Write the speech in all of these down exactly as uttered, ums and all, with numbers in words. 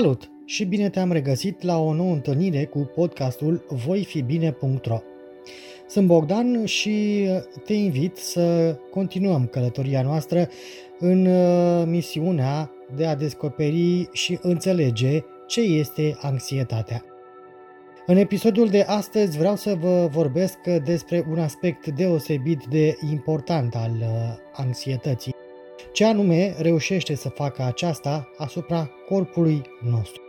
Salut și bine te-am regăsit la o nouă întâlnire cu podcastul voi fi bine punct ro. Sunt Bogdan și te invit să continuăm călătoria noastră în misiunea de a descoperi și înțelege ce este anxietatea. În episodul de astăzi vreau să vă vorbesc despre un aspect deosebit de important al anxietății. Ce anume reușește să facă aceasta asupra corpului nostru.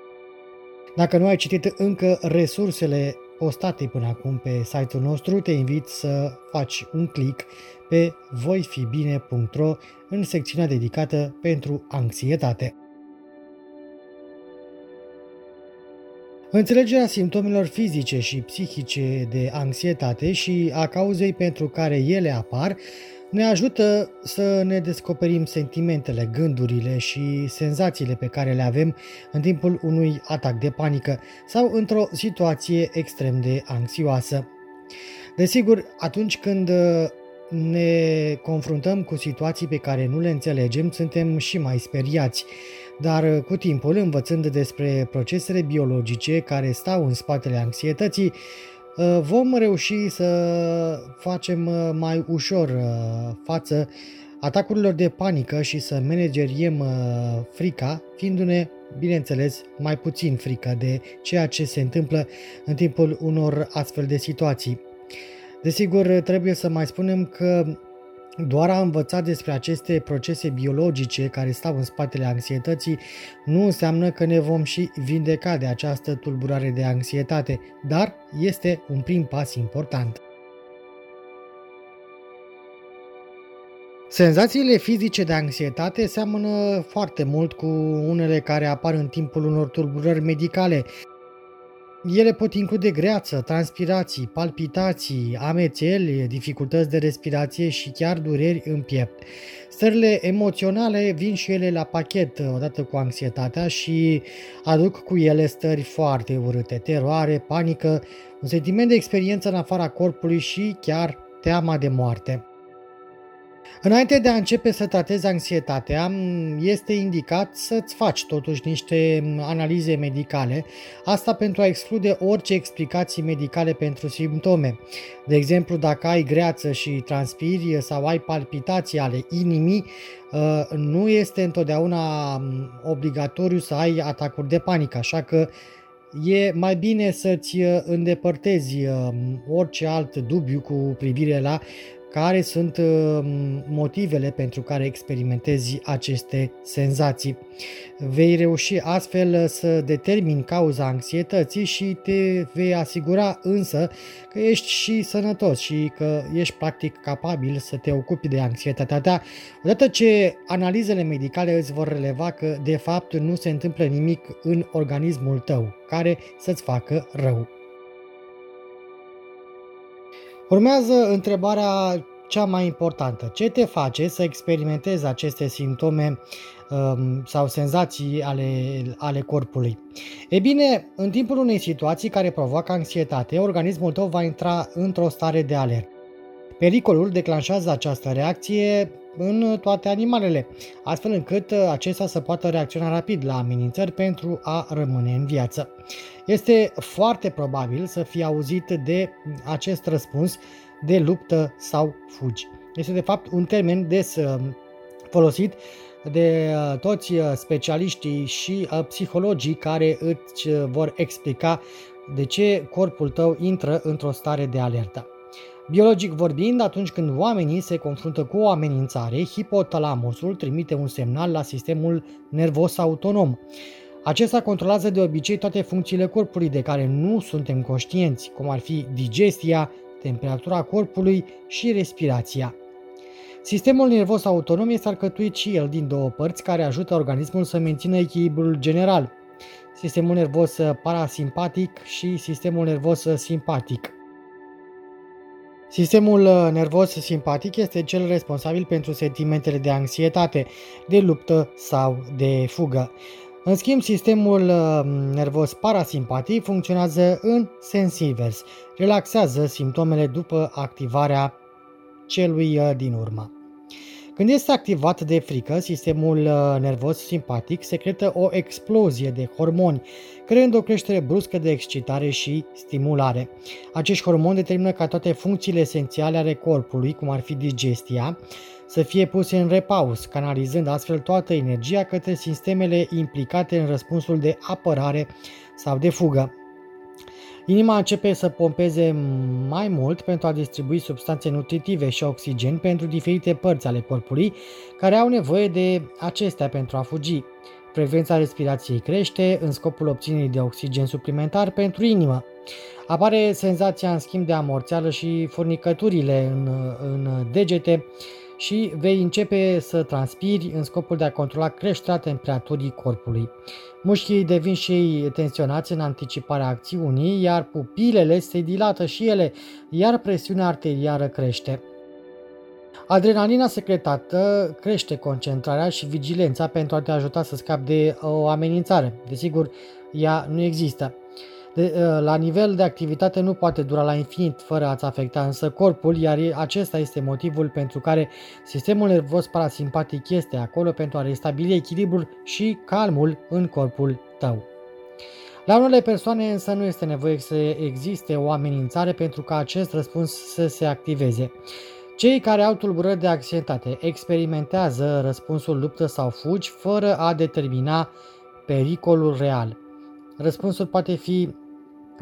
Dacă nu ai citit încă resursele postate până acum pe site-ul nostru, te invit să faci un click pe voi fi bine punct ro în secțiunea dedicată pentru anxietate. Înțelegerea simptomelor fizice și psihice de anxietate și a cauzei pentru care ele apar ne ajută să ne descoperim sentimentele, gândurile și senzațiile pe care le avem în timpul unui atac de panică sau într-o situație extrem de anxioasă. Desigur, atunci când ne confruntăm cu situații pe care nu le înțelegem, suntem și mai speriați, dar cu timpul, învățând despre procesele biologice care stau în spatele anxietății, vom reuși să facem mai ușor față atacurilor de panică și să manageriem frica, fiindu-ne, bineînțeles, mai puțin frică de ceea ce se întâmplă în timpul unor astfel de situații. Desigur, trebuie să mai spunem că doar a învăța despre aceste procese biologice care stau în spatele anxietății nu înseamnă că ne vom și vindeca de această tulburare de anxietate, dar este un prim pas important. Senzațiile fizice de anxietate seamănă foarte mult cu unele care apar în timpul unor tulburări medicale. Ele pot include greață, transpirații, palpitații, amețeli, dificultăți de respirație și chiar dureri în piept. Stările emoționale vin și ele la pachet odată cu anxietatea și aduc cu ele stări foarte urâte, teroare, panică, un sentiment de experiență în afara corpului și chiar teama de moarte. Înainte de a începe să tratezi anxietatea, este indicat să-ți faci totuși niște analize medicale, asta pentru a exclude orice explicații medicale pentru simptome. De exemplu, dacă ai greață și transpiri sau ai palpitații ale inimii, nu este întotdeauna obligatoriu să ai atacuri de panică, așa că e mai bine să-ți îndepărtezi orice alt dubiu cu privire la care sunt motivele pentru care experimentezi aceste senzații. Vei reuși astfel să determini cauza anxietății și te vei asigura însă că ești și sănătos și că ești practic capabil să te ocupi de anxietatea ta, odată ce analizele medicale îți vor releva că de fapt nu se întâmplă nimic în organismul tău care să-ți facă rău. Urmează întrebarea cea mai importantă. Ce te face să experimentezi aceste simptome um, sau senzații ale, ale corpului? E bine, în timpul unei situații care provoacă anxietate, organismul tău va intra într-o stare de alertă. Pericolul declanșează această reacție în toate animalele, astfel încât acestea să poată reacționa rapid la amenințări pentru a rămâne în viață. Este foarte probabil să fii auzit de acest răspuns de luptă sau fugi. Este de fapt un termen des folosit de toți specialiștii și psihologii care îți vor explica de ce corpul tău intră într-o stare de alertă. Biologic vorbind, atunci când oamenii se confruntă cu o amenințare, hipotalamusul trimite un semnal la sistemul nervos autonom. Acesta controlează de obicei toate funcțiile corpului de care nu suntem conștienți, cum ar fi digestia, temperatura corpului și respirația. Sistemul nervos autonom este alcătuit și el din două părți care ajută organismul să mențină echilibrul general, sistemul nervos parasimpatic și sistemul nervos simpatic. Sistemul nervos simpatic este cel responsabil pentru sentimentele de anxietate, de luptă sau de fugă. În schimb, sistemul nervos parasimpatic funcționează în sens invers, relaxează simptomele după activarea celui din urmă. Când este activat de frică, sistemul nervos simpatic secretă o explozie de hormoni, creând o creștere bruscă de excitare și stimulare. Acești hormoni determină ca toate funcțiile esențiale ale corpului, cum ar fi digestia, să fie puse în repaus, canalizând astfel toată energia către sistemele implicate în răspunsul de apărare sau de fugă. Inima începe să pompeze mai mult pentru a distribui substanțe nutritive și oxigen pentru diferite părți ale corpului care au nevoie de acestea pentru a fugi. Frecvența respirației crește în scopul obținerii de oxigen suplimentar pentru inimă. Apare senzația în schimb de amorțeală și furnicăturile în, în degete și vei începe să transpiri în scopul de a controla creșterea temperaturii corpului. Mușchii devin și ei tensionați în anticiparea acțiunii, iar pupilele se dilată și ele, iar presiunea arterială crește. Adrenalina secretată crește concentrarea și vigilența pentru a te ajuta să scapi de o amenințare. Desigur, ea nu există. De, la nivel de activitate nu poate dura la infinit fără a-ți afecta însă corpul, iar acesta este motivul pentru care sistemul nervos parasimpatic este acolo pentru a restabili echilibrul și calmul în corpul tău. La unele persoane însă nu este nevoie să existe o amenințare pentru ca acest răspuns să se activeze. Cei care au tulburări de anxietate experimentează răspunsul luptă sau fugi fără a determina pericolul real. Răspunsul poate fi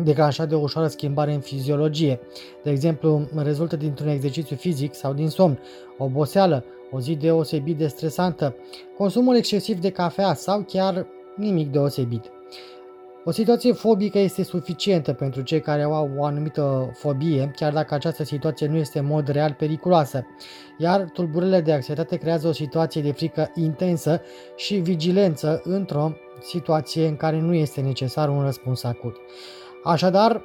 declanșat de o ușoară schimbare în fiziologie. De exemplu, rezultă dintr-un exercițiu fizic sau din somn, oboseală, o zi deosebit de stresantă, consumul excesiv de cafea sau chiar nimic deosebit. O situație fobică este suficientă pentru cei care au o anumită fobie, chiar dacă această situație nu este în mod real periculoasă, iar tulburările de anxietate creează o situație de frică intensă și vigilență într-o situație în care nu este necesar un răspuns acut. Așadar,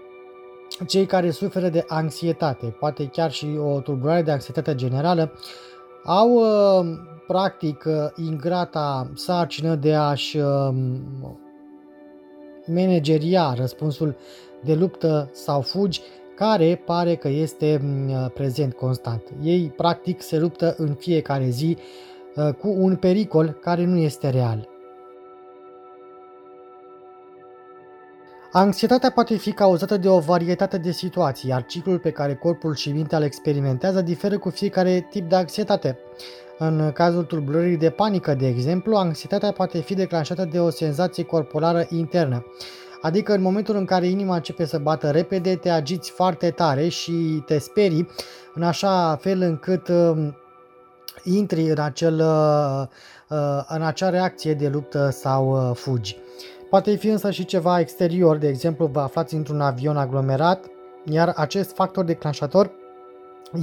cei care suferă de anxietate, poate chiar și o tulburare de anxietate generală, au practic ingrata sarcină de a-și manageria răspunsul de luptă sau fugi, care pare că este prezent constant. Ei practic se luptă în fiecare zi cu un pericol care nu este real. Anxietatea poate fi cauzată de o varietate de situații, iar ciclul pe care corpul și mintea îl experimentează diferă cu fiecare tip de anxietate. În cazul tulburării de panică, de exemplu, anxietatea poate fi declanșată de o senzație corporală internă, adică în momentul în care inima începe să bată repede, te agiți foarte tare și te sperii în așa fel încât uh, intri în, acel, uh, uh, în acea reacție de luptă sau uh, fugi. Poate fi însă și ceva exterior, de exemplu vă aflați într-un avion aglomerat, iar acest factor declanșator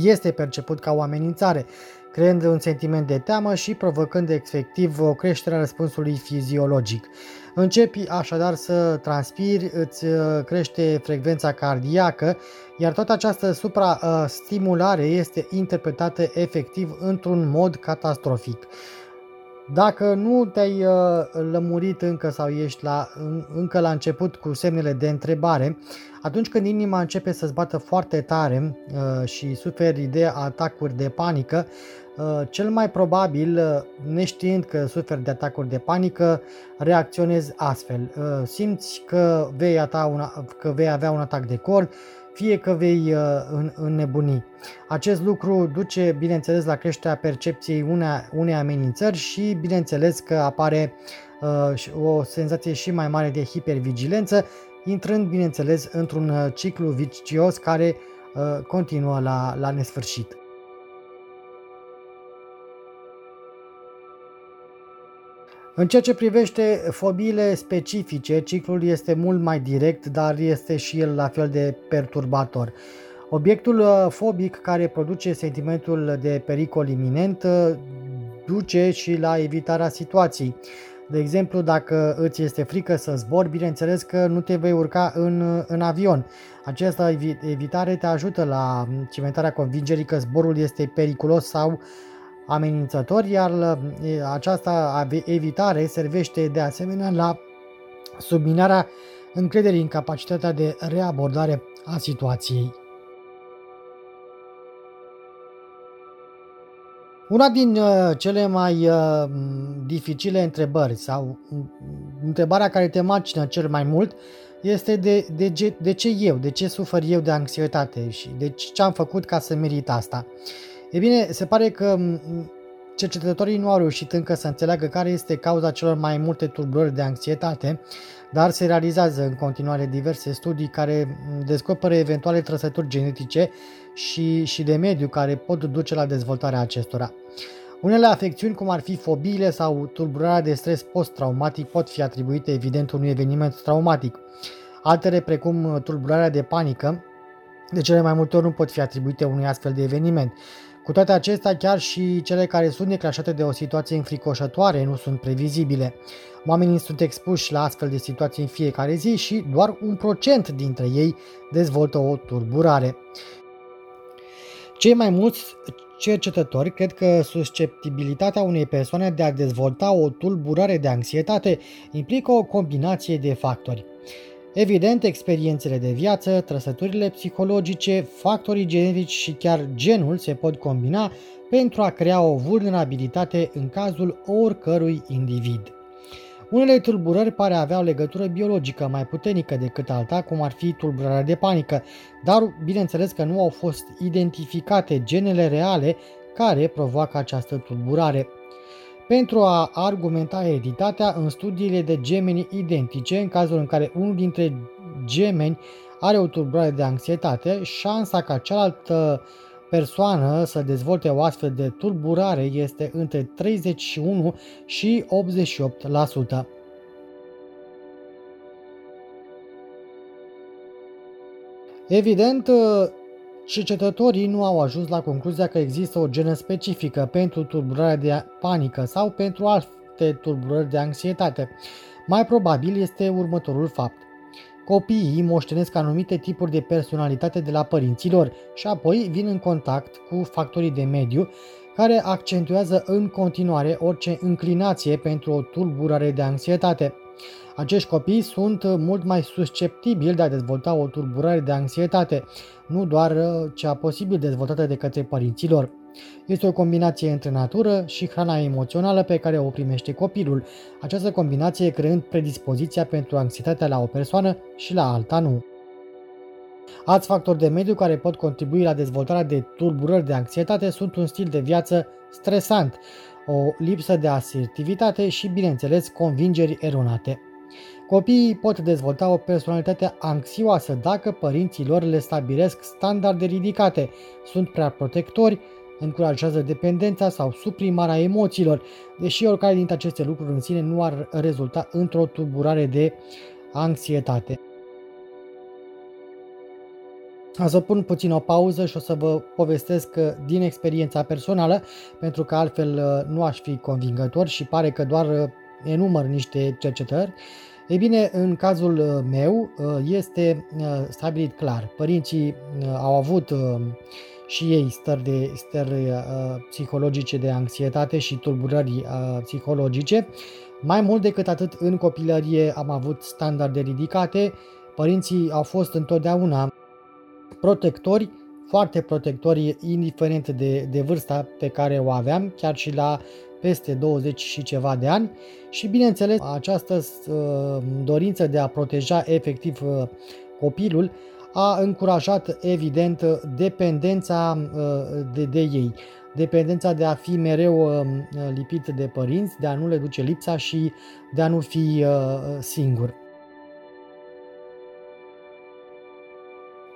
este perceput ca o amenințare, creând un sentiment de teamă și provocând efectiv o creștere a răspunsului fiziologic. Începi așadar să transpiri, îți crește frecvența cardiacă, iar toată această suprastimulare este interpretată efectiv într-un mod catastrofic. Dacă nu te-ai lămurit încă sau ești la, încă la început cu semnele de întrebare, atunci când inima începe să-ți bată foarte tare și suferi de atacuri de panică, cel mai probabil, neștiind că suferi de atacuri de panică, reacționezi astfel. Simți că vei avea un atac de cord, fie că vei înnebuni. Acest lucru duce, bineînțeles, la creșterea percepției unei amenințări și, bineînțeles, că apare o senzație și mai mare de hipervigilență, intrând, bineînțeles, într-un ciclu vicios care continuă la, la nesfârșit. În ceea ce privește fobiile specifice, ciclul este mult mai direct, dar este și el la fel de perturbator. Obiectul fobic care produce sentimentul de pericol iminent duce și la evitarea situației. De exemplu, dacă îți este frică să zbori, bineînțeles că nu te vei urca în, în avion. Această evitare te ajută la cimentarea convingerii că zborul este periculos sau amenințător, iar această evitare servește de asemenea la subminarea încrederii în capacitatea de reabordare a situației. Una din uh, cele mai uh, dificile întrebări sau întrebarea care te macină cel mai mult este de, de, de ce eu, de ce sufăr eu de anxietate și de ce am făcut ca să merit asta. E bine, se pare că cercetătorii nu au reușit încă să înțeleagă care este cauza celor mai multe tulburări de anxietate, dar se realizează în continuare diverse studii care descoperă eventuale trăsături genetice și, și de mediu care pot duce la dezvoltarea acestora. Unele afecțiuni, cum ar fi fobiile sau tulburarea de stres post-traumatic, pot fi atribuite evident unui eveniment traumatic. Altele, precum tulburarea de panică, de cele mai multe ori nu pot fi atribuite unui astfel de eveniment. Cu toate acestea, chiar și cele care sunt declanșate de o situație înfricoșătoare nu sunt previzibile. Oamenii sunt expuși la astfel de situații în fiecare zi și doar un procent dintre ei dezvoltă o tulburare. Cei mai mulți cercetători cred că susceptibilitatea unei persoane de a dezvolta o tulburare de anxietate implică o combinație de factori. Evident, experiențele de viață, trăsăturile psihologice, factorii genetici și chiar genul se pot combina pentru a crea o vulnerabilitate în cazul oricărui individ. Unele tulburări pare avea o legătură biologică mai puternică decât alta, cum ar fi tulburarea de panică, dar bineînțeles că nu au fost identificate genele reale care provoacă această tulburare. Pentru a argumenta ereditatea, în studiile de gemeni identice, în cazul în care unul dintre gemeni are o tulburare de anxietate, șansa ca cealaltă persoană să dezvolte o astfel de tulburare este între treizeci și unu și optzeci și opt la sută. Evident, cercetătorii nu au ajuns la concluzia că există o genă specifică pentru tulburarea de panică sau pentru alte tulburări de anxietate. Mai probabil este următorul fapt. Copiii moștenesc anumite tipuri de personalitate de la părinților și apoi vin în contact cu factorii de mediu care accentuează în continuare orice înclinație pentru o tulburare de anxietate. Acești copii sunt mult mai susceptibili de a dezvolta o tulburare de anxietate, nu doar cea posibil dezvoltată de către părinților. Este o combinație între natură și hrana emoțională pe care o primește copilul, această combinație creând predispoziția pentru anxietatea la o persoană și la alta nu. Alți factori de mediu care pot contribui la dezvoltarea de tulburări de anxietate sunt un stil de viață stresant, o lipsă de asertivitate și, bineînțeles, convingeri eronate. Copiii pot dezvolta o personalitate anxioasă dacă părinții lor le stabilesc standarde ridicate, sunt prea protectori, încurajează dependența sau suprimarea emoțiilor, deși oricare dintre aceste lucruri în sine nu ar rezulta într-o tulburare de anxietate. O să pun puțin o pauză și o să vă povestesc din experiența personală, pentru că altfel nu aș fi convingător și pare că doar enumăr niște cercetări. Ei bine, în cazul meu este stabilit clar. Părinții au avut și ei stări, de, stări psihologice de anxietate și tulburări psihologice. Mai mult decât atât, în copilărie am avut standarde ridicate. Părinții au fost întotdeauna protectori, foarte protectori, indiferent de, de vârsta pe care o aveam, chiar și la peste douăzeci și ceva de ani, și bineînțeles această uh, dorință de a proteja efectiv uh, copilul a încurajat evident dependența uh, de, de ei, dependența de a fi mereu uh, lipit de părinți, de a nu le duce lipsa și de a nu fi uh, singur.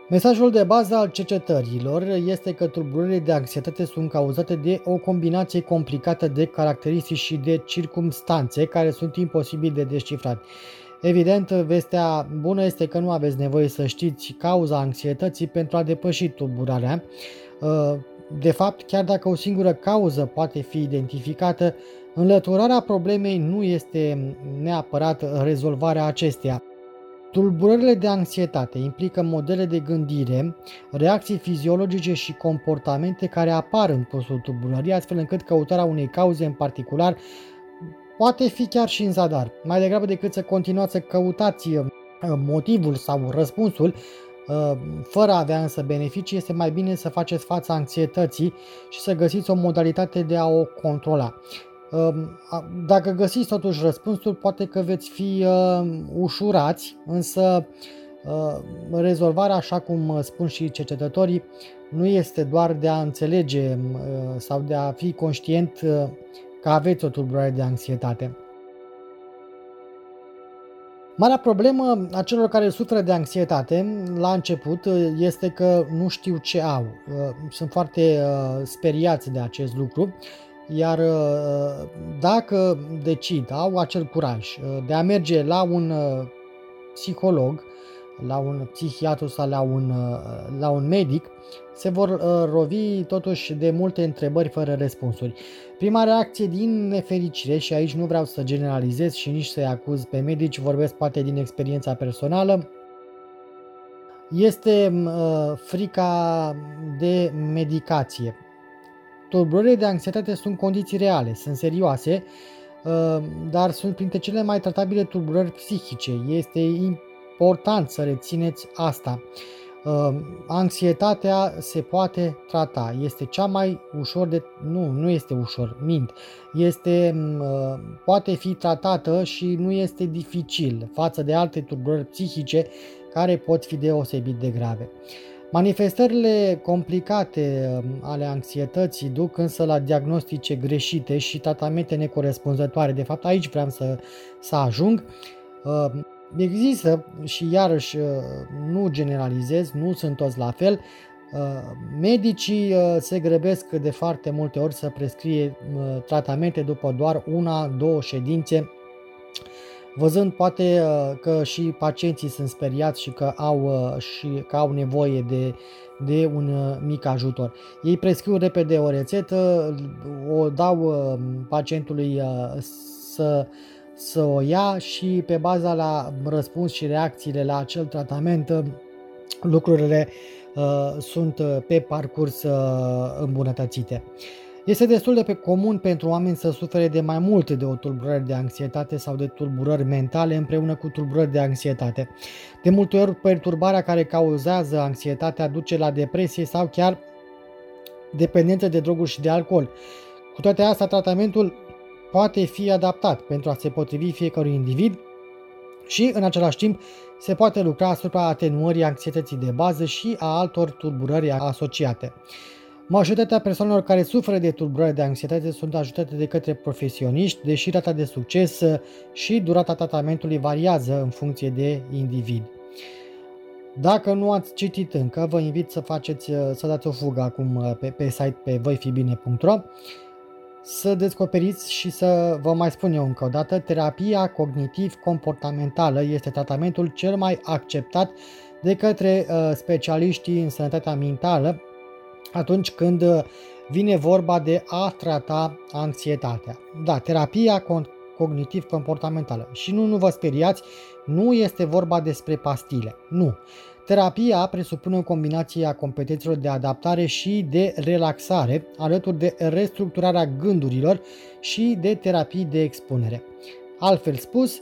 Mesajul de bază al cercetărilor este că tulburările de anxietate sunt cauzate de o combinație complicată de caracteristici și de circumstanțe care sunt imposibil de descifrat. Evident, vestea bună este că nu aveți nevoie să știți cauza anxietății pentru a depăși tulburarea. De fapt, chiar dacă o singură cauză poate fi identificată, înlăturarea problemei nu este neapărat rezolvarea acesteia. Tulburările de anxietate implică modele de gândire, reacții fiziologice și comportamente care apar în cursul tulburării, astfel încât căutarea unei cauze în particular poate fi chiar și în zadar. Mai degrabă decât să continuați să căutați motivul sau răspunsul, Fără a avea însă beneficii, este mai bine să faceți fața anxietății și să găsiți o modalitate de a o controla. Dacă găsiți totuși răspunsul, poate că veți fi ușurați, însă rezolvarea, așa cum spun și cercetătorii, nu este doar de a înțelege sau de a fi conștient că aveți o tulburare de anxietate. Marea problemă a celor care suferă de anxietate la început este că nu știu ce au. Sunt foarte speriați de acest lucru, iar dacă decid, au acel curaj de a merge la un psiholog, la un psihiatru sau la un, la un medic, se vor rovi totuși de multe întrebări fără răspunsuri. Prima reacție, din nefericire, și aici nu vreau să generalizez și nici să-i acuz pe medici, vorbesc poate din experiența personală, este uh, frica de medicație. Tulburările de anxietate sunt condiții reale, sunt serioase, uh, dar sunt printre cele mai tratabile tulburări psihice. Este important să rețineți asta. Uh, anxietatea se poate trata, este cea mai ușor de, nu, nu este ușor, mint, este, uh, poate fi tratată și nu este dificil față de alte tulburări psihice care pot fi deosebit de grave. Manifestările complicate ale anxietății duc însă la diagnostice greșite și tratamente necorespunzătoare. De fapt, aici vreau să, să ajung. Uh, Există, și iarăși nu generalizez, nu sunt toți la fel, medicii se grăbesc de foarte multe ori să prescrie tratamente după doar una, două ședințe, văzând poate că și pacienții sunt speriați și că au, și că au nevoie de, de un mic ajutor. Ei prescriu repede o rețetă, o dau pacientului să... să o ia și pe baza la răspuns și reacțiile la acel tratament, lucrurile uh, sunt pe parcurs uh, îmbunătățite. Este destul de pe comun pentru oameni să sufere de mai mult de o tulburare de anxietate sau de tulburări mentale împreună cu tulburări de anxietate. De multe ori, perturbarea care cauzează anxietatea duce la depresie sau chiar dependență de droguri și de alcool. Cu toate astea, tratamentul poate fi adaptat pentru a se potrivi fiecărui individ și, în același timp, se poate lucra asupra atenuării anxietății de bază și a altor tulburări asociate. Majoritatea persoanelor care suferă de tulburări de anxietate sunt ajutate de către profesioniști, deși rata de succes și durata tratamentului variază în funcție de individ. Dacă nu ați citit încă, vă invit să faceți, să dați o fugă acum pe, pe site pe voifibine punct ro. Să descoperiți și să vă mai spun eu încă o dată, terapia cognitiv-comportamentală este tratamentul cel mai acceptat de către specialiștii în sănătatea mentală atunci când vine vorba de a trata anxietatea. Da, terapia cognitiv-comportamentală. Și nu, nu vă speriați, nu este vorba despre pastile, nu. Terapia presupune o combinație a competențelor de adaptare și de relaxare, alături de restructurarea gândurilor și de terapii de expunere. Altfel spus,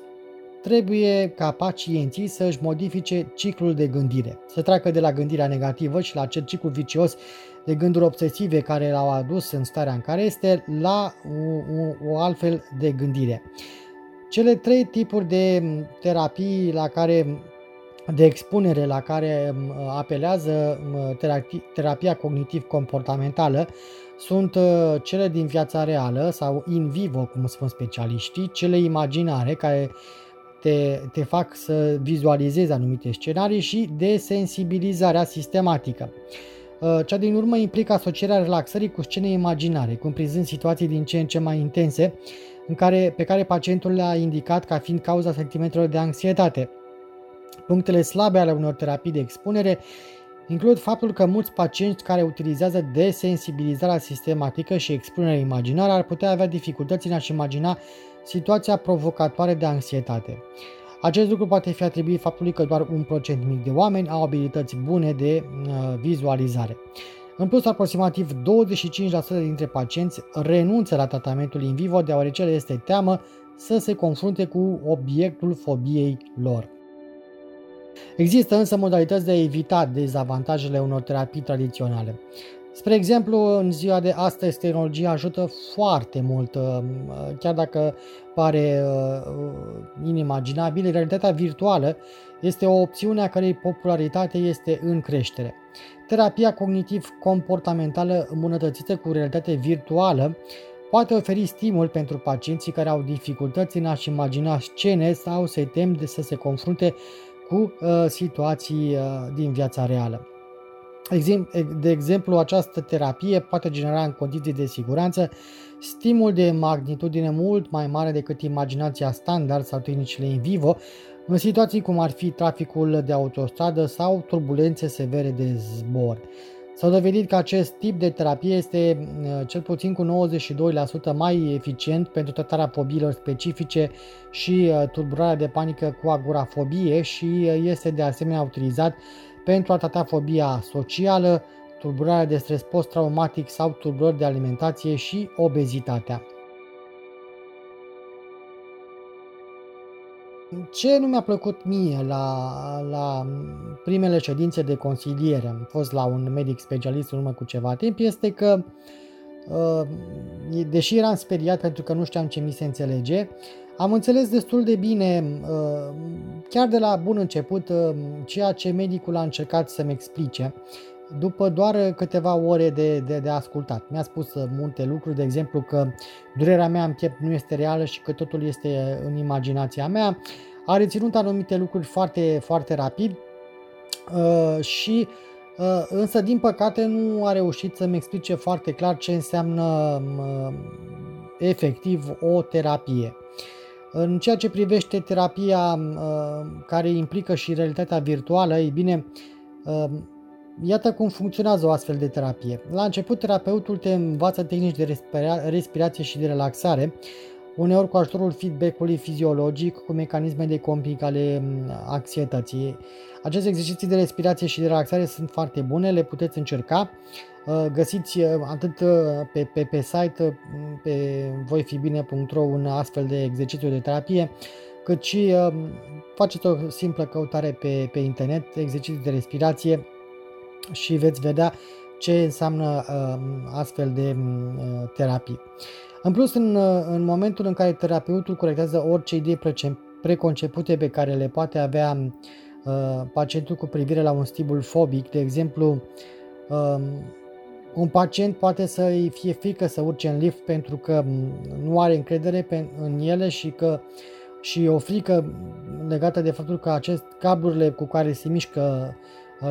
trebuie ca pacienții să-și modifice ciclul de gândire, să treacă de la gândirea negativă și la acel ciclu vicios de gânduri obsesive care l-au adus în starea în care este, la o, o altfel de gândire. Cele trei tipuri de terapii la care... de expunere la care apelează terapia cognitiv-comportamentală sunt cele din viața reală sau in vivo, cum spun specialiștii, cele imaginare care te, te fac să vizualizezi anumite scenarii și desensibilizarea sistematică. Cea din urmă implică asocierea relaxării cu scene imaginare, cuprinzând situații din ce în ce mai intense în care, pe care pacientul le-a indicat ca fiind cauza sentimentelor de anxietate. Punctele slabe ale unor terapii de expunere includ faptul că mulți pacienți care utilizează desensibilizarea sistematică și expunerea imaginară ar putea avea dificultăți în a-și imagina situația provocatoare de anxietate. Acest lucru poate fi atribuit faptului că doar un procent mic de oameni au abilități bune de uh, vizualizare. În plus, aproximativ douăzeci și cinci la sută dintre pacienți renunță la tratamentul in vivo deoarece le este teamă să se confrunte cu obiectul fobiei lor. Există însă modalități de a evita dezavantajele unor terapii tradiționale. Spre exemplu, în ziua de astăzi, tehnologia ajută foarte mult, chiar dacă pare inimaginabil, realitatea virtuală este o opțiune a cărei popularitate este în creștere. Terapia cognitiv-comportamentală îmbunătățită cu realitate virtuală poate oferi stimul pentru pacienții care au dificultăți în a-și imagina scene sau se tem de să se confrunte cu uh, situații uh, din viața reală. De exemplu, această terapie poate genera în condiții de siguranță stimul de magnitudine mult mai mare decât imaginația standard sau tehnicile in vivo, în situații cum ar fi traficul de autostradă sau turbulențe severe de zbor. S-a dovedit că acest tip de terapie este cel puțin cu nouăzeci și doi la sută mai eficient pentru tratarea fobiilor specifice și tulburarea de panică cu agorafobie și este de asemenea utilizat pentru a trata fobia socială, tulburarea de stres post-traumatic sau tulburări de alimentație și obezitatea. Ce nu mi-a plăcut mie la, la primele ședințe de consiliere, am fost la un medic specialist în urmă cu ceva timp, este că, deși eram speriat pentru că nu știam ce mi se înțelege, am înțeles destul de bine, chiar de la bun început, ceea ce medicul a încercat să-mi explice, după doar câteva ore de, de, de ascultat. Mi-a spus multe lucruri, de exemplu că durerea mea în piept nu este reală și că totul este în imaginația mea. A reținut anumite lucruri foarte, foarte rapid și însă, din păcate, nu a reușit să-mi explice foarte clar ce înseamnă efectiv o terapie. În ceea ce privește terapia care implică și realitatea virtuală, ei bine, iată cum funcționează o astfel de terapie. La început, terapeutul te învață tehnici de respira- respirație și de relaxare, uneori cu ajutorul feedback-ului fiziologic, cu mecanisme de coping ale anxietății. Aceste exerciții de respirație și de relaxare sunt foarte bune, le puteți încerca. Găsiți atât pe, pe, pe site, pe voifibine punct ro, un astfel de exercițiu de terapie, cât și faceți o simplă căutare pe, pe internet, exerciții de respirație, și veți vedea ce înseamnă uh, astfel de uh, terapii. În plus, în, uh, în momentul în care terapeutul corectează orice idei pre- preconcepute pe care le poate avea uh, pacientul cu privire la un stimul fobic, de exemplu, uh, un pacient poate să îi fie frică să urce în lift pentru că nu are încredere pe, în ele și că și o frică legată de faptul că acest cablurile cu care se mișcă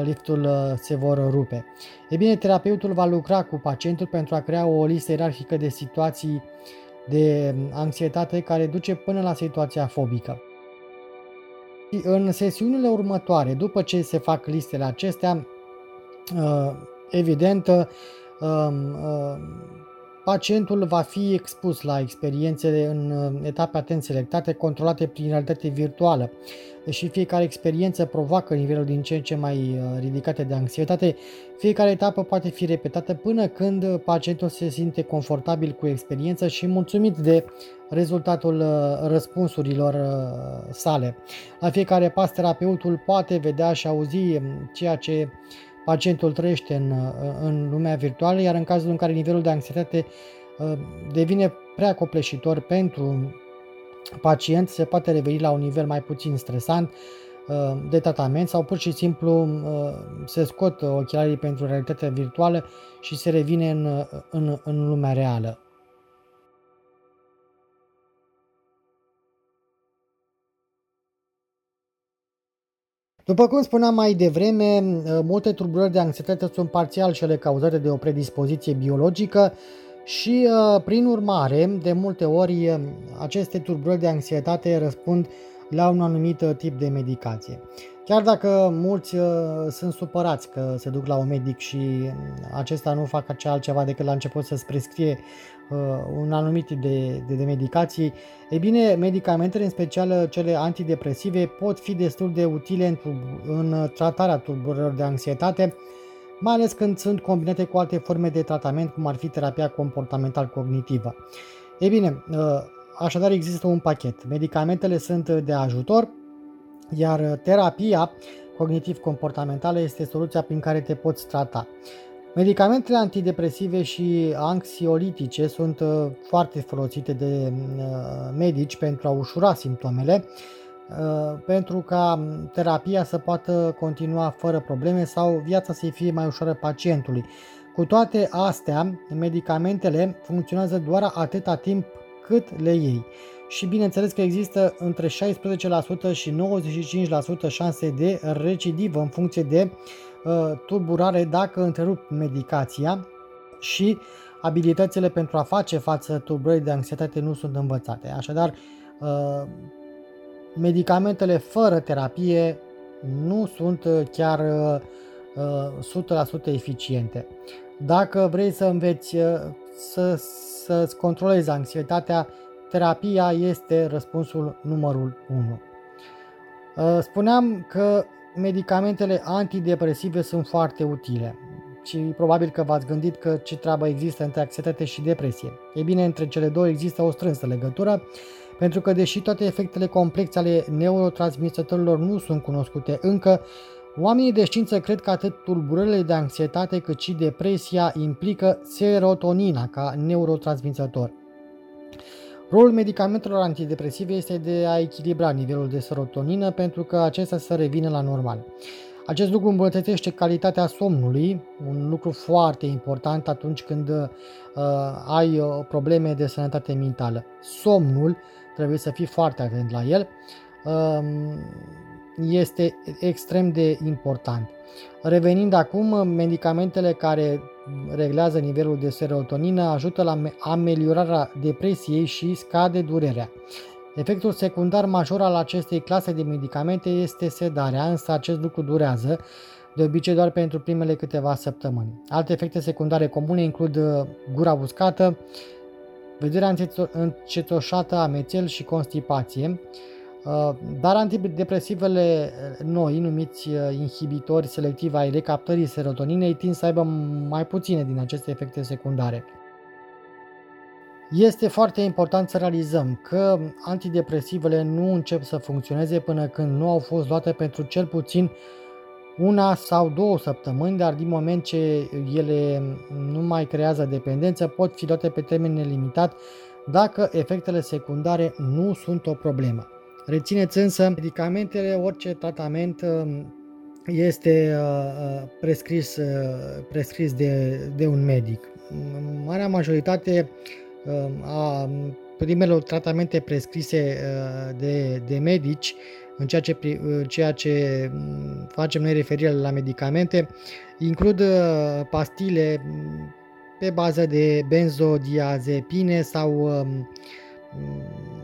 liftul se vor rupe. E bine, terapeutul va lucra cu pacientul pentru a crea o listă ierarhică de situații de anxietate care duce până la situația fobică. În sesiunile următoare, după ce se fac listele acestea, evident, pacientul va fi expus la experiențele în etape atent selectate, controlate prin realitate virtuală. Deși fiecare experiență provoacă nivelul din ce în ce mai ridicate de anxietate, fiecare etapă poate fi repetată până când pacientul se simte confortabil cu experiența și mulțumit de rezultatul răspunsurilor sale. La fiecare pas, terapeutul poate vedea și auzi ceea ce pacientul trăiește în, în lumea virtuală, iar în cazul în care nivelul de anxietate devine prea copleșitor pentru pacient, se poate reveni la un nivel mai puțin stresant de tratament sau pur și simplu se scot ochelarii pentru realitatea virtuală și se revine în, în, în lumea reală. După cum spuneam mai devreme, multe tulburări de anxietate sunt parțial cele cauzate de o predispoziție biologică și, prin urmare, de multe ori aceste tulburări de anxietate răspund la un anumit tip de medicație. Chiar dacă mulți sunt supărați că se duc la un medic și acesta nu fac altceva decât la început să-ți prescrie un anumit tip de, de, de medicații, e bine, medicamentele, în special cele antidepresive, pot fi destul de utile în, în tratarea tulburărilor de anxietate, mai ales când sunt combinate cu alte forme de tratament, cum ar fi terapia comportamental-cognitivă. E bine, așadar există un pachet. Medicamentele sunt de ajutor, iar terapia cognitiv-comportamentală este soluția prin care te poți trata. Medicamentele antidepresive și anxiolitice sunt foarte folosite de medici pentru a ușura simptomele, pentru ca terapia să poată continua fără probleme sau viața să-i fie mai ușoară pacientului. Cu toate astea, medicamentele funcționează doar atâta timp cât le iei. Și bineînțeles că există între șaisprezece la sută și nouăzeci și cinci la sută șanse de recidivă în funcție de uh, tulburare dacă întrerup medicația și abilitățile pentru a face față tulburării de anxietate nu sunt învățate. Așadar, uh, medicamentele fără terapie nu sunt chiar uh, o sută la sută eficiente. Dacă vrei să înveți uh, să, să-ți controlezi anxietatea, terapia este răspunsul numărul unu. Spuneam că medicamentele antidepresive sunt foarte utile și probabil că v-ați gândit că ce treabă există între anxietate și depresie. Ei bine, între cele două există o strânsă legătură, pentru că deși toate efectele complexe ale neurotransmisătorilor nu sunt cunoscute încă, oamenii de știință cred că atât tulburările de anxietate cât și depresia implică serotonina ca neurotransmisător. Rolul medicamentelor antidepresive este de a echilibra nivelul de serotonină pentru că acesta să revină la normal. Acest lucru îmbunătățește calitatea somnului, un lucru foarte important atunci când uh, ai uh, probleme de sănătate mentală. Somnul, trebuie să fii foarte atent la el, uh, este extrem de important. Revenind acum, medicamentele care reglează nivelul de serotonină ajută la ameliorarea depresiei și scade durerea. Efectul secundar major al acestei clase de medicamente este sedarea, însă acest lucru durează, de obicei doar pentru primele câteva săptămâni. Alte efecte secundare comune includ gura uscată, vederea încețoșată, amețel și constipație. Dar antidepresivele noi, numiți inhibitori selectivi ai recaptării serotoninei, tind să aibă mai puține din aceste efecte secundare. Este foarte important să realizăm că antidepresivele nu încep să funcționeze până când nu au fost luate pentru cel puțin una sau două săptămâni, dar din moment ce ele nu mai creează dependență, pot fi luate pe termen nelimitat dacă efectele secundare nu sunt o problemă. Rețineți însă, medicamentele, orice tratament este prescris, prescris de, de un medic. Marea majoritate a primelor tratamente prescrise de, de medici, în ceea ce, ceea ce facem noi referire la medicamente, includ pastile pe bază de benzodiazepine sau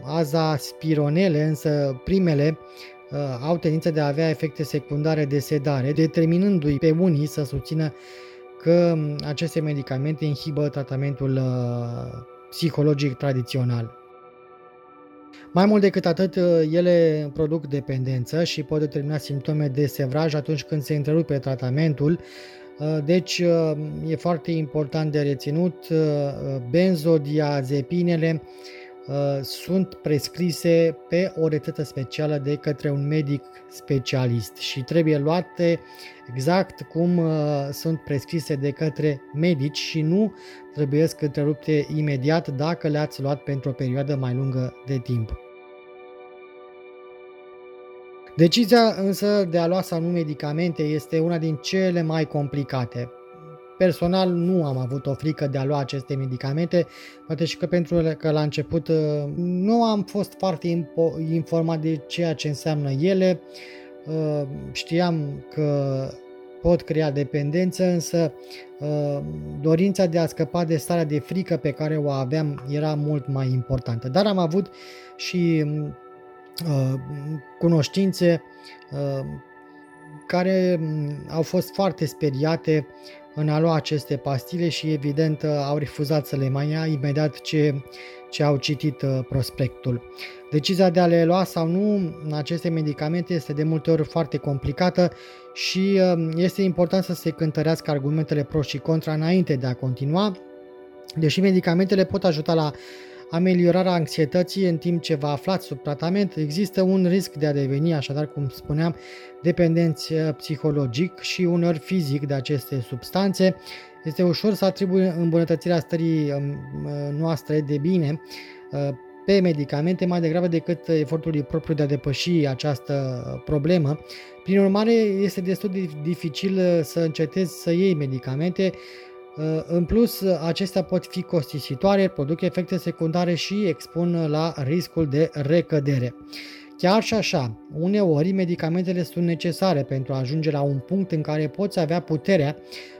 azaspironele, însă primele uh, au tendința de a avea efecte secundare de sedare, determinându-i pe unii să susțină că aceste medicamente inhibă tratamentul uh, psihologic tradițional. Mai mult decât atât, ele produc dependență și pot determina simptome de sevraj atunci când se întrerupe tratamentul. Deci e foarte important de reținut, benzodiazepinele sunt prescrise pe o rețetă specială de către un medic specialist și trebuie luate exact cum sunt prescrise de către medici și nu trebuie să întrerupte imediat dacă le-ați luat pentru o perioadă mai lungă de timp. Decizia însă de a lua sau nu medicamente este una din cele mai complicate. Personal nu am avut o frică de a lua aceste medicamente, poate și că pentru că la început nu am fost foarte informat de ceea ce înseamnă ele, știam că pot crea dependență, însă dorința de a scăpa de starea de frică pe care o aveam era mult mai importantă, dar am avut și cunoștințe care au fost foarte speriate în a lua aceste pastile și evident au refuzat să le mai ia imediat ce, ce au citit prospectul. Decizia de a le lua sau nu aceste medicamente este de multe ori foarte complicată și este important să se cântărească argumentele pro și contra înainte de a continua. Deși medicamentele pot ajuta la ameliorarea anxietății în timp ce vă aflați sub tratament. Există un risc de a deveni, așadar, cum spuneam, dependenți psihologic și uneori fizic de aceste substanțe. Este ușor să atribuim îmbunătățirea stării noastre de bine pe medicamente mai degrabă decât efortul propriu de a depăși această problemă. Prin urmare, este destul de dificil să încetezi să iei medicamente. În plus, acestea pot fi costisitoare, produc efecte secundare și expun la riscul de recădere. Chiar și așa, uneori medicamentele sunt necesare pentru a ajunge la un punct în care poți avea puterea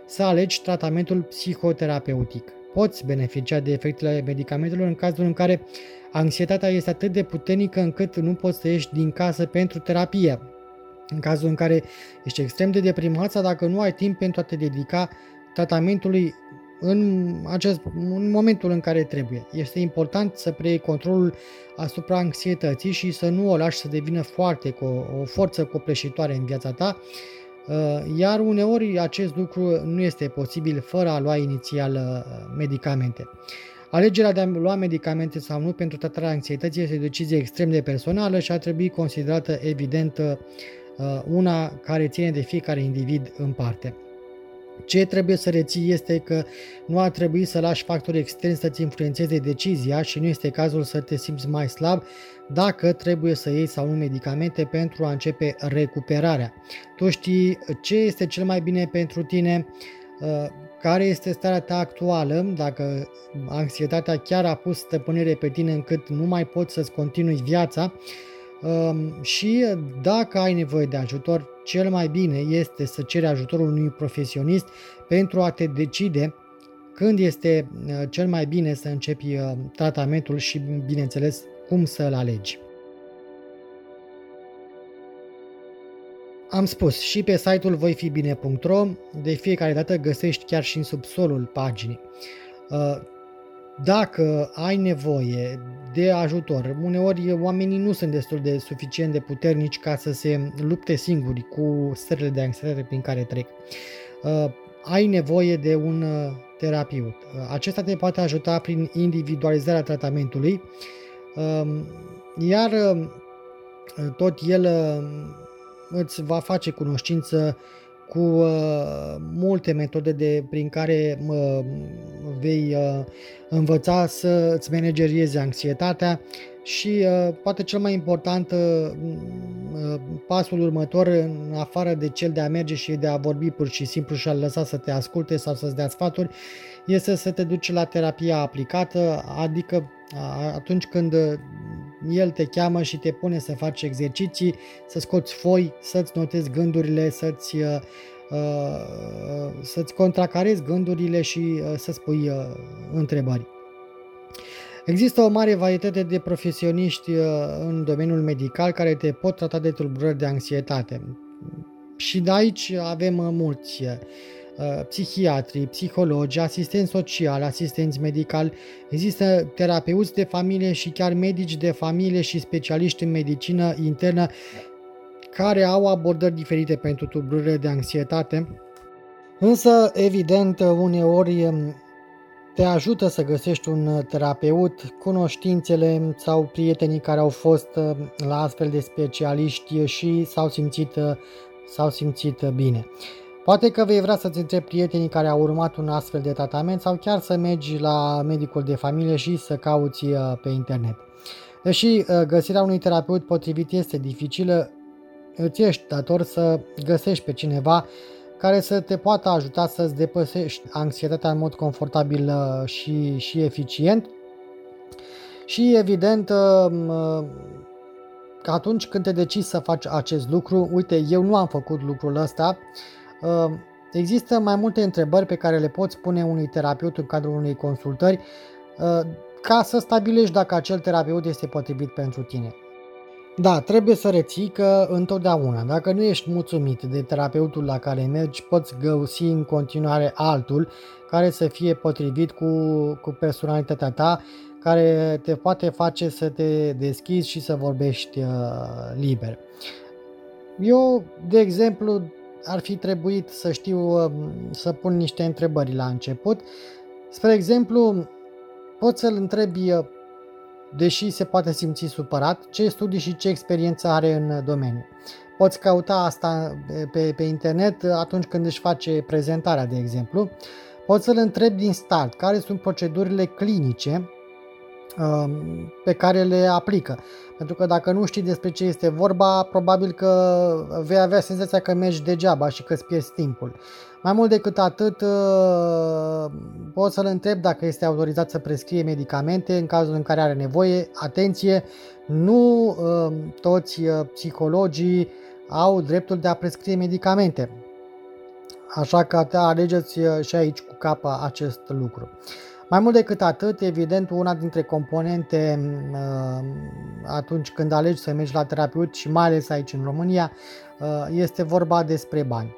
să alegi tratamentul psihoterapeutic. Poți beneficia de efectele medicamentelor în cazul în care anxietatea este atât de puternică încât nu poți să ieși din casă pentru terapie. În cazul în care ești extrem de deprimat sau dacă nu ai timp pentru a te dedica tratamentului în, acest, în momentul în care trebuie. Este important să preiei controlul asupra anxietății și să nu o lași să devină foarte o forță copleșitoare în viața ta, iar uneori acest lucru nu este posibil fără a lua inițial medicamente. Alegerea de a lua medicamente sau nu pentru tratarea anxietății este o decizie extrem de personală și ar trebui considerată, evident, una care ține de fiecare individ în parte. Ce trebuie să reții este că nu ar trebui să lași factori externi să-ți influențeze decizia și nu este cazul să te simți mai slab dacă trebuie să iei sau nu medicamente pentru a începe recuperarea. Tu știi ce este cel mai bine pentru tine, care este starea ta actuală, dacă anxietatea chiar a pus stăpânire pe tine încât nu mai poți să-ți continui viața și dacă ai nevoie de ajutor, cel mai bine este să ceri ajutorul unui profesionist pentru a te decide când este cel mai bine să începi tratamentul și, bineînțeles, cum să-l alegi. Am spus și pe site-ul voi fi bine punct ro, de fiecare dată găsești chiar și în subsolul paginii. Dacă ai nevoie de ajutor, uneori oamenii nu sunt destul de suficient de puternici ca să se lupte singuri cu stările de anxietate prin care trec. Ai nevoie de un terapeut. Acesta te poate ajuta prin individualizarea tratamentului, iar tot el îți va face cunoștință cu uh, multe metode de, prin care uh, vei uh, învăța să îți manageriezi anxietatea și uh, poate cel mai important uh, uh, pasul următor, în afară de cel de a merge și de a vorbi pur și simplu și a lăsa să te asculte sau să-ți dea sfaturi, este să te duci la terapia aplicată, adică atunci când el te cheamă și te pune să faci exerciții, să scoți foi, să-ți notezi gândurile, să-ți, uh, să-ți contracarezi gândurile și uh, să-ți pui uh, întrebări. Există o mare varietate de profesioniști uh, în domeniul medical care te pot trata de tulburări de anxietate. Și de aici avem mulți uh, psihiatri, psihologi, asistenți sociali, asistenți medicali, există terapeuți de familie și chiar medici de familie și specialiști în medicină internă care au abordări diferite pentru tulburările de anxietate, însă evident uneori te ajută să găsești un terapeut, cunoștințele sau prietenii care au fost la astfel de specialiști și s-au simțit, s-au simțit bine. Poate că vei vrea să-ți întrebi prietenii care au urmat un astfel de tratament sau chiar să mergi la medicul de familie și să cauți pe internet. Deși găsirea unui terapeut potrivit este dificilă, îți ești dator să găsești pe cineva care să te poată ajuta să-ți depășești anxietatea în mod confortabil și, și eficient. Și evident, atunci când te decizi să faci acest lucru, uite, eu nu am făcut lucrul ăsta, există mai multe întrebări pe care le poți pune unui terapeut în cadrul unei consultări ca să stabilești dacă acel terapeut este potrivit pentru tine. Da, trebuie să reții că întotdeauna, dacă nu ești mulțumit de terapeutul la care mergi, poți găsi în continuare altul care să fie potrivit cu, cu personalitatea ta, care te poate face să te deschizi și să vorbești uh, liber. Eu, de exemplu, ar fi trebuit să știu să pun niște întrebări la început. Spre exemplu, poți să-l întrebi deși se poate simți supărat, ce studii și ce experiență are în domeniu. Poți căuta asta pe, pe internet atunci când își face prezentarea, de exemplu. Poți să-l întrebi din start care sunt procedurile clinice pe care le aplică. Pentru că dacă nu știi despre ce este vorba, probabil că vei avea senzația că mergi degeaba și că îți pierzi timpul. Mai mult decât atât, poți să-l întreb dacă este autorizat să prescrie medicamente în cazul în care are nevoie. Atenție, nu toți psihologii au dreptul de a prescrie medicamente. Așa că alegeți și aici cu capa acest lucru. Mai mult decât atât, evident, una dintre componente atunci când alegi să mergi la terapeut și mai ales aici în România este vorba despre bani.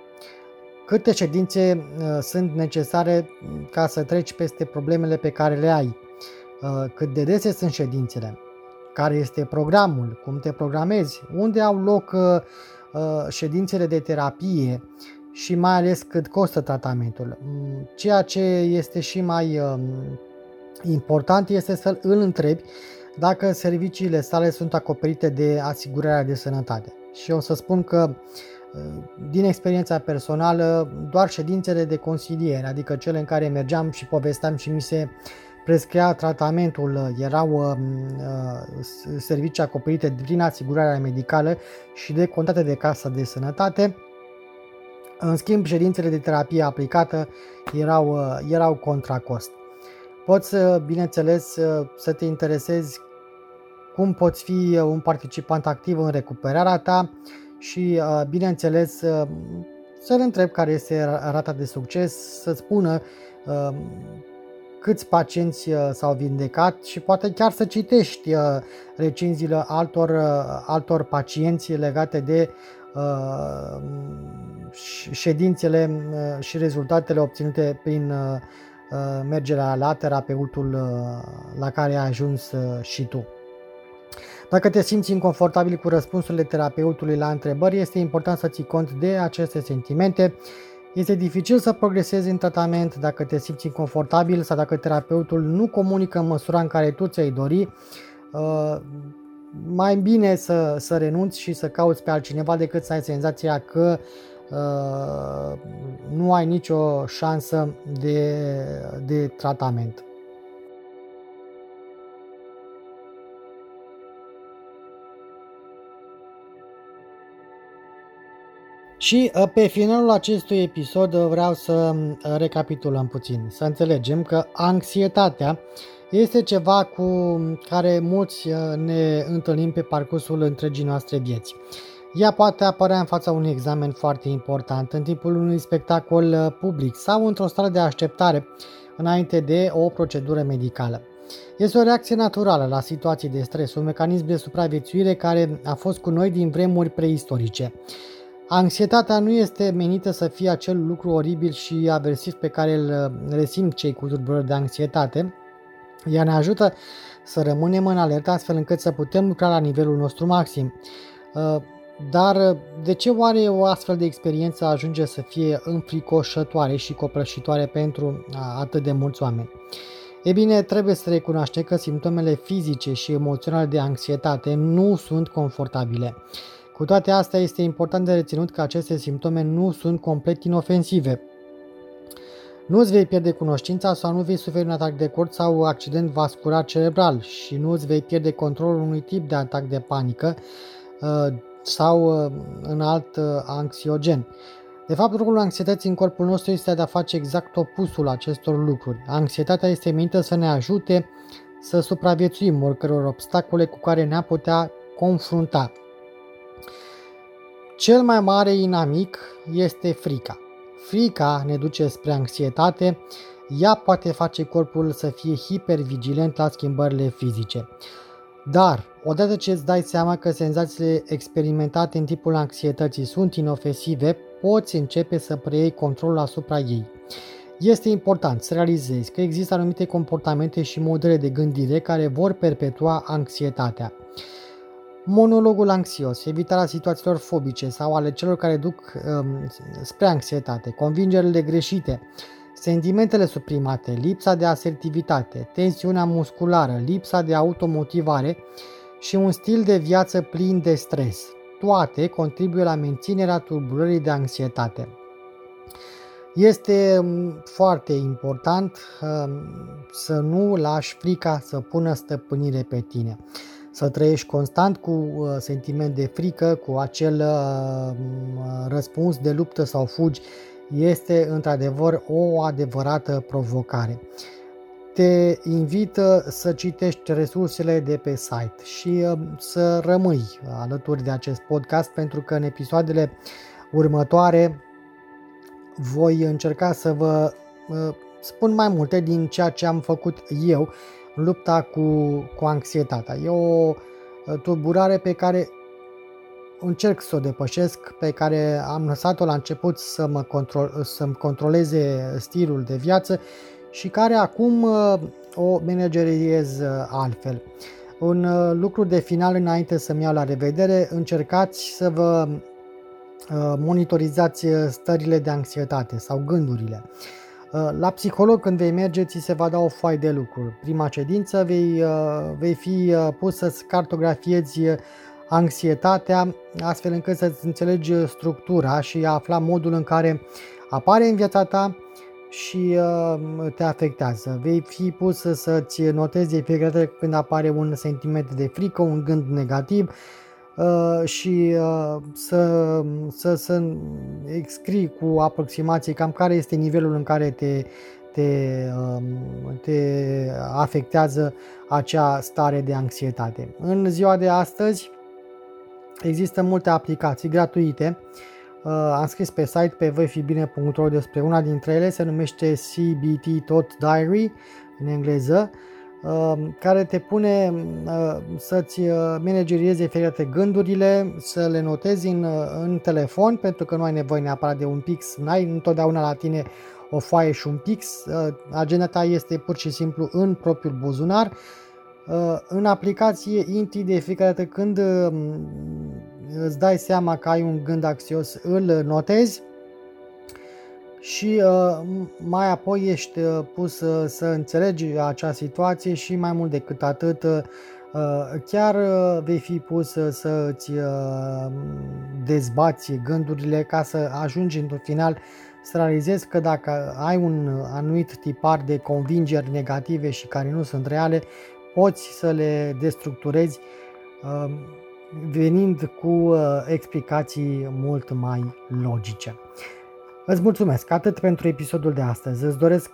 Câte ședințe sunt necesare ca să treci peste problemele pe care le ai? Cât de dese sunt ședințele? Care este programul? Cum te programezi? Unde au loc ședințele de terapie? Și mai ales cât costă tratamentul. Ceea ce este și mai important este să îl întrebi dacă serviciile sale sunt acoperite de asigurarea de sănătate. Și o să spun că din experiența personală, doar ședințele de consiliere, adică cele în care mergeam și povesteam și mi se prescria tratamentul, erau servicii acoperite prin asigurarea medicală și de contracte de casă de sănătate. În schimb, ședințele de terapie aplicată erau, erau contra cost. Poți, bineînțeles, să te interesezi cum poți fi un participant activ în recuperarea ta și, bineînțeles, să-l întrebi care este rata de succes, să-ți spună câți pacienți s-au vindecat și poate chiar să citești recenziile altor, altor pacienți legate de ședințele și rezultatele obținute prin mergerea la terapeutul la care ai ajuns și tu. Dacă te simți inconfortabil cu răspunsurile terapeutului la întrebări, este important să ții cont de aceste sentimente. Este dificil să progresezi în tratament dacă te simți inconfortabil sau dacă terapeutul nu comunică în măsura în care tu ți-ai dori. Mai bine să, să renunți și să cauți pe altcineva decât să ai senzația că uh, nu ai nicio șansă de, de tratament. Și pe finalul acestui episod vreau să recapitulăm puțin, să înțelegem că anxietatea este ceva cu care mulți ne întâlnim pe parcursul întregii noastre vieți. Ea poate apărea în fața unui examen foarte important, în timpul unui spectacol public sau într-o stare de așteptare înainte de o procedură medicală. Este o reacție naturală la situații de stres, un mecanism de supraviețuire care a fost cu noi din vremuri preistorice. Anxietatea nu este menită să fie acel lucru oribil și aversiv pe care îl resimt cei cu tulburări de anxietate. Ea ne ajută să rămânem în alertă astfel încât să putem lucra la nivelul nostru maxim. Dar de ce oare o astfel de experiență ajunge să fie înfricoșătoare și copleșitoare pentru atât de mulți oameni? E bine, trebuie să recunoaștem că simptomele fizice și emoționale de anxietate nu sunt confortabile. Cu toate astea, este important de reținut că aceste simptome nu sunt complet inofensive. Nu îți vei pierde cunoștința sau nu vei suferi un atac de cord sau accident vascular cerebral și nu îți vei pierde controlul unui tip de atac de panică sau în alt anxiogen. De fapt, rolul anxietății în corpul nostru este de a face exact opusul acestor lucruri. Anxietatea este menită să ne ajute să supraviețuim oricăror obstacole cu care ne-am putea confrunta. Cel mai mare inamic este frica. Frica ne duce spre anxietate, ea poate face corpul să fie hipervigilant la schimbările fizice. Dar, odată ce îți dai seama că senzațiile experimentate în timpul anxietății sunt inofensive, poți începe să preiei controlul asupra ei. Este important să realizezi că există anumite comportamente și modele de gândire care vor perpetua anxietatea. Monologul anxios, evitarea situațiilor fobice sau ale celor care duc um, spre anxietate, convingerile greșite, Sentimentele suprimate, lipsa de asertivitate, tensiunea musculară, lipsa de automotivare și un stil de viață plin de stres, toate contribuie la menținerea tulburării de anxietate. Este foarte important să nu lași frica să pună stăpânire pe tine, să trăiești constant cu sentiment de frică, cu acel răspuns de luptă sau fugi. Este într-adevăr o adevărată provocare. Te invită să citești resursele de pe site și să rămâi alături de acest podcast, pentru că în episoadele următoare voi încerca să vă spun mai multe din ceea ce am făcut eu în lupta cu, cu anxietatea. E o tulburare pe care încerc să o depășesc, pe care am lăsat-o la început să mă control, să-mi controleze stilul de viață și care acum o manageriez altfel. Un lucru de final înainte să-mi iau la revedere: încercați să vă monitorizați stările de anxietate sau gândurile. La psiholog, când vei merge, ți se va da o foaie de lucru. Prima ședință vei, vei fi pus să-ți cartografiezi anxietatea, astfel încât să-ți înțelegi structura și a afla modul în care apare în viața ta și te afectează. Vei fi pus să-ți notezi de fiecare dată când apare un sentiment de frică, un gând negativ, și să, să, să scrii cu aproximații cam care este nivelul în care te, te, te afectează acea stare de anxietate. În ziua de astăzi există multe aplicații gratuite. Am scris pe site, pe voifibine punct ro, despre una dintre ele, se numește C B T Thought Diary în engleză, care te pune să-ți managerieze fiecare gândurile, să le notezi în, în telefon, pentru că nu ai nevoie neapărat de un pix, n-ai întotdeauna la tine o foaie și un pix, agenda ta este pur și simplu în propriul buzunar. În aplicație intri de fiecare dată când îți dai seama că ai un gând anxios, îl notezi și mai apoi ești pus să, să înțelegi acea situație și, mai mult decât atât, chiar vei fi pus să îți dezbați gândurile ca să ajungi într-un final să realizezi că dacă ai un anumit tipar de convingeri negative și care nu sunt reale, poți să le destructurezi venind cu explicații mult mai logice. Îți mulțumesc atât pentru episodul de astăzi, îți doresc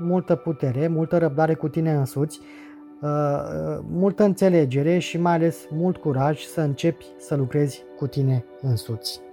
multă putere, multă răbdare cu tine însuți, multă înțelegere și mai ales mult curaj să începi să lucrezi cu tine însuți.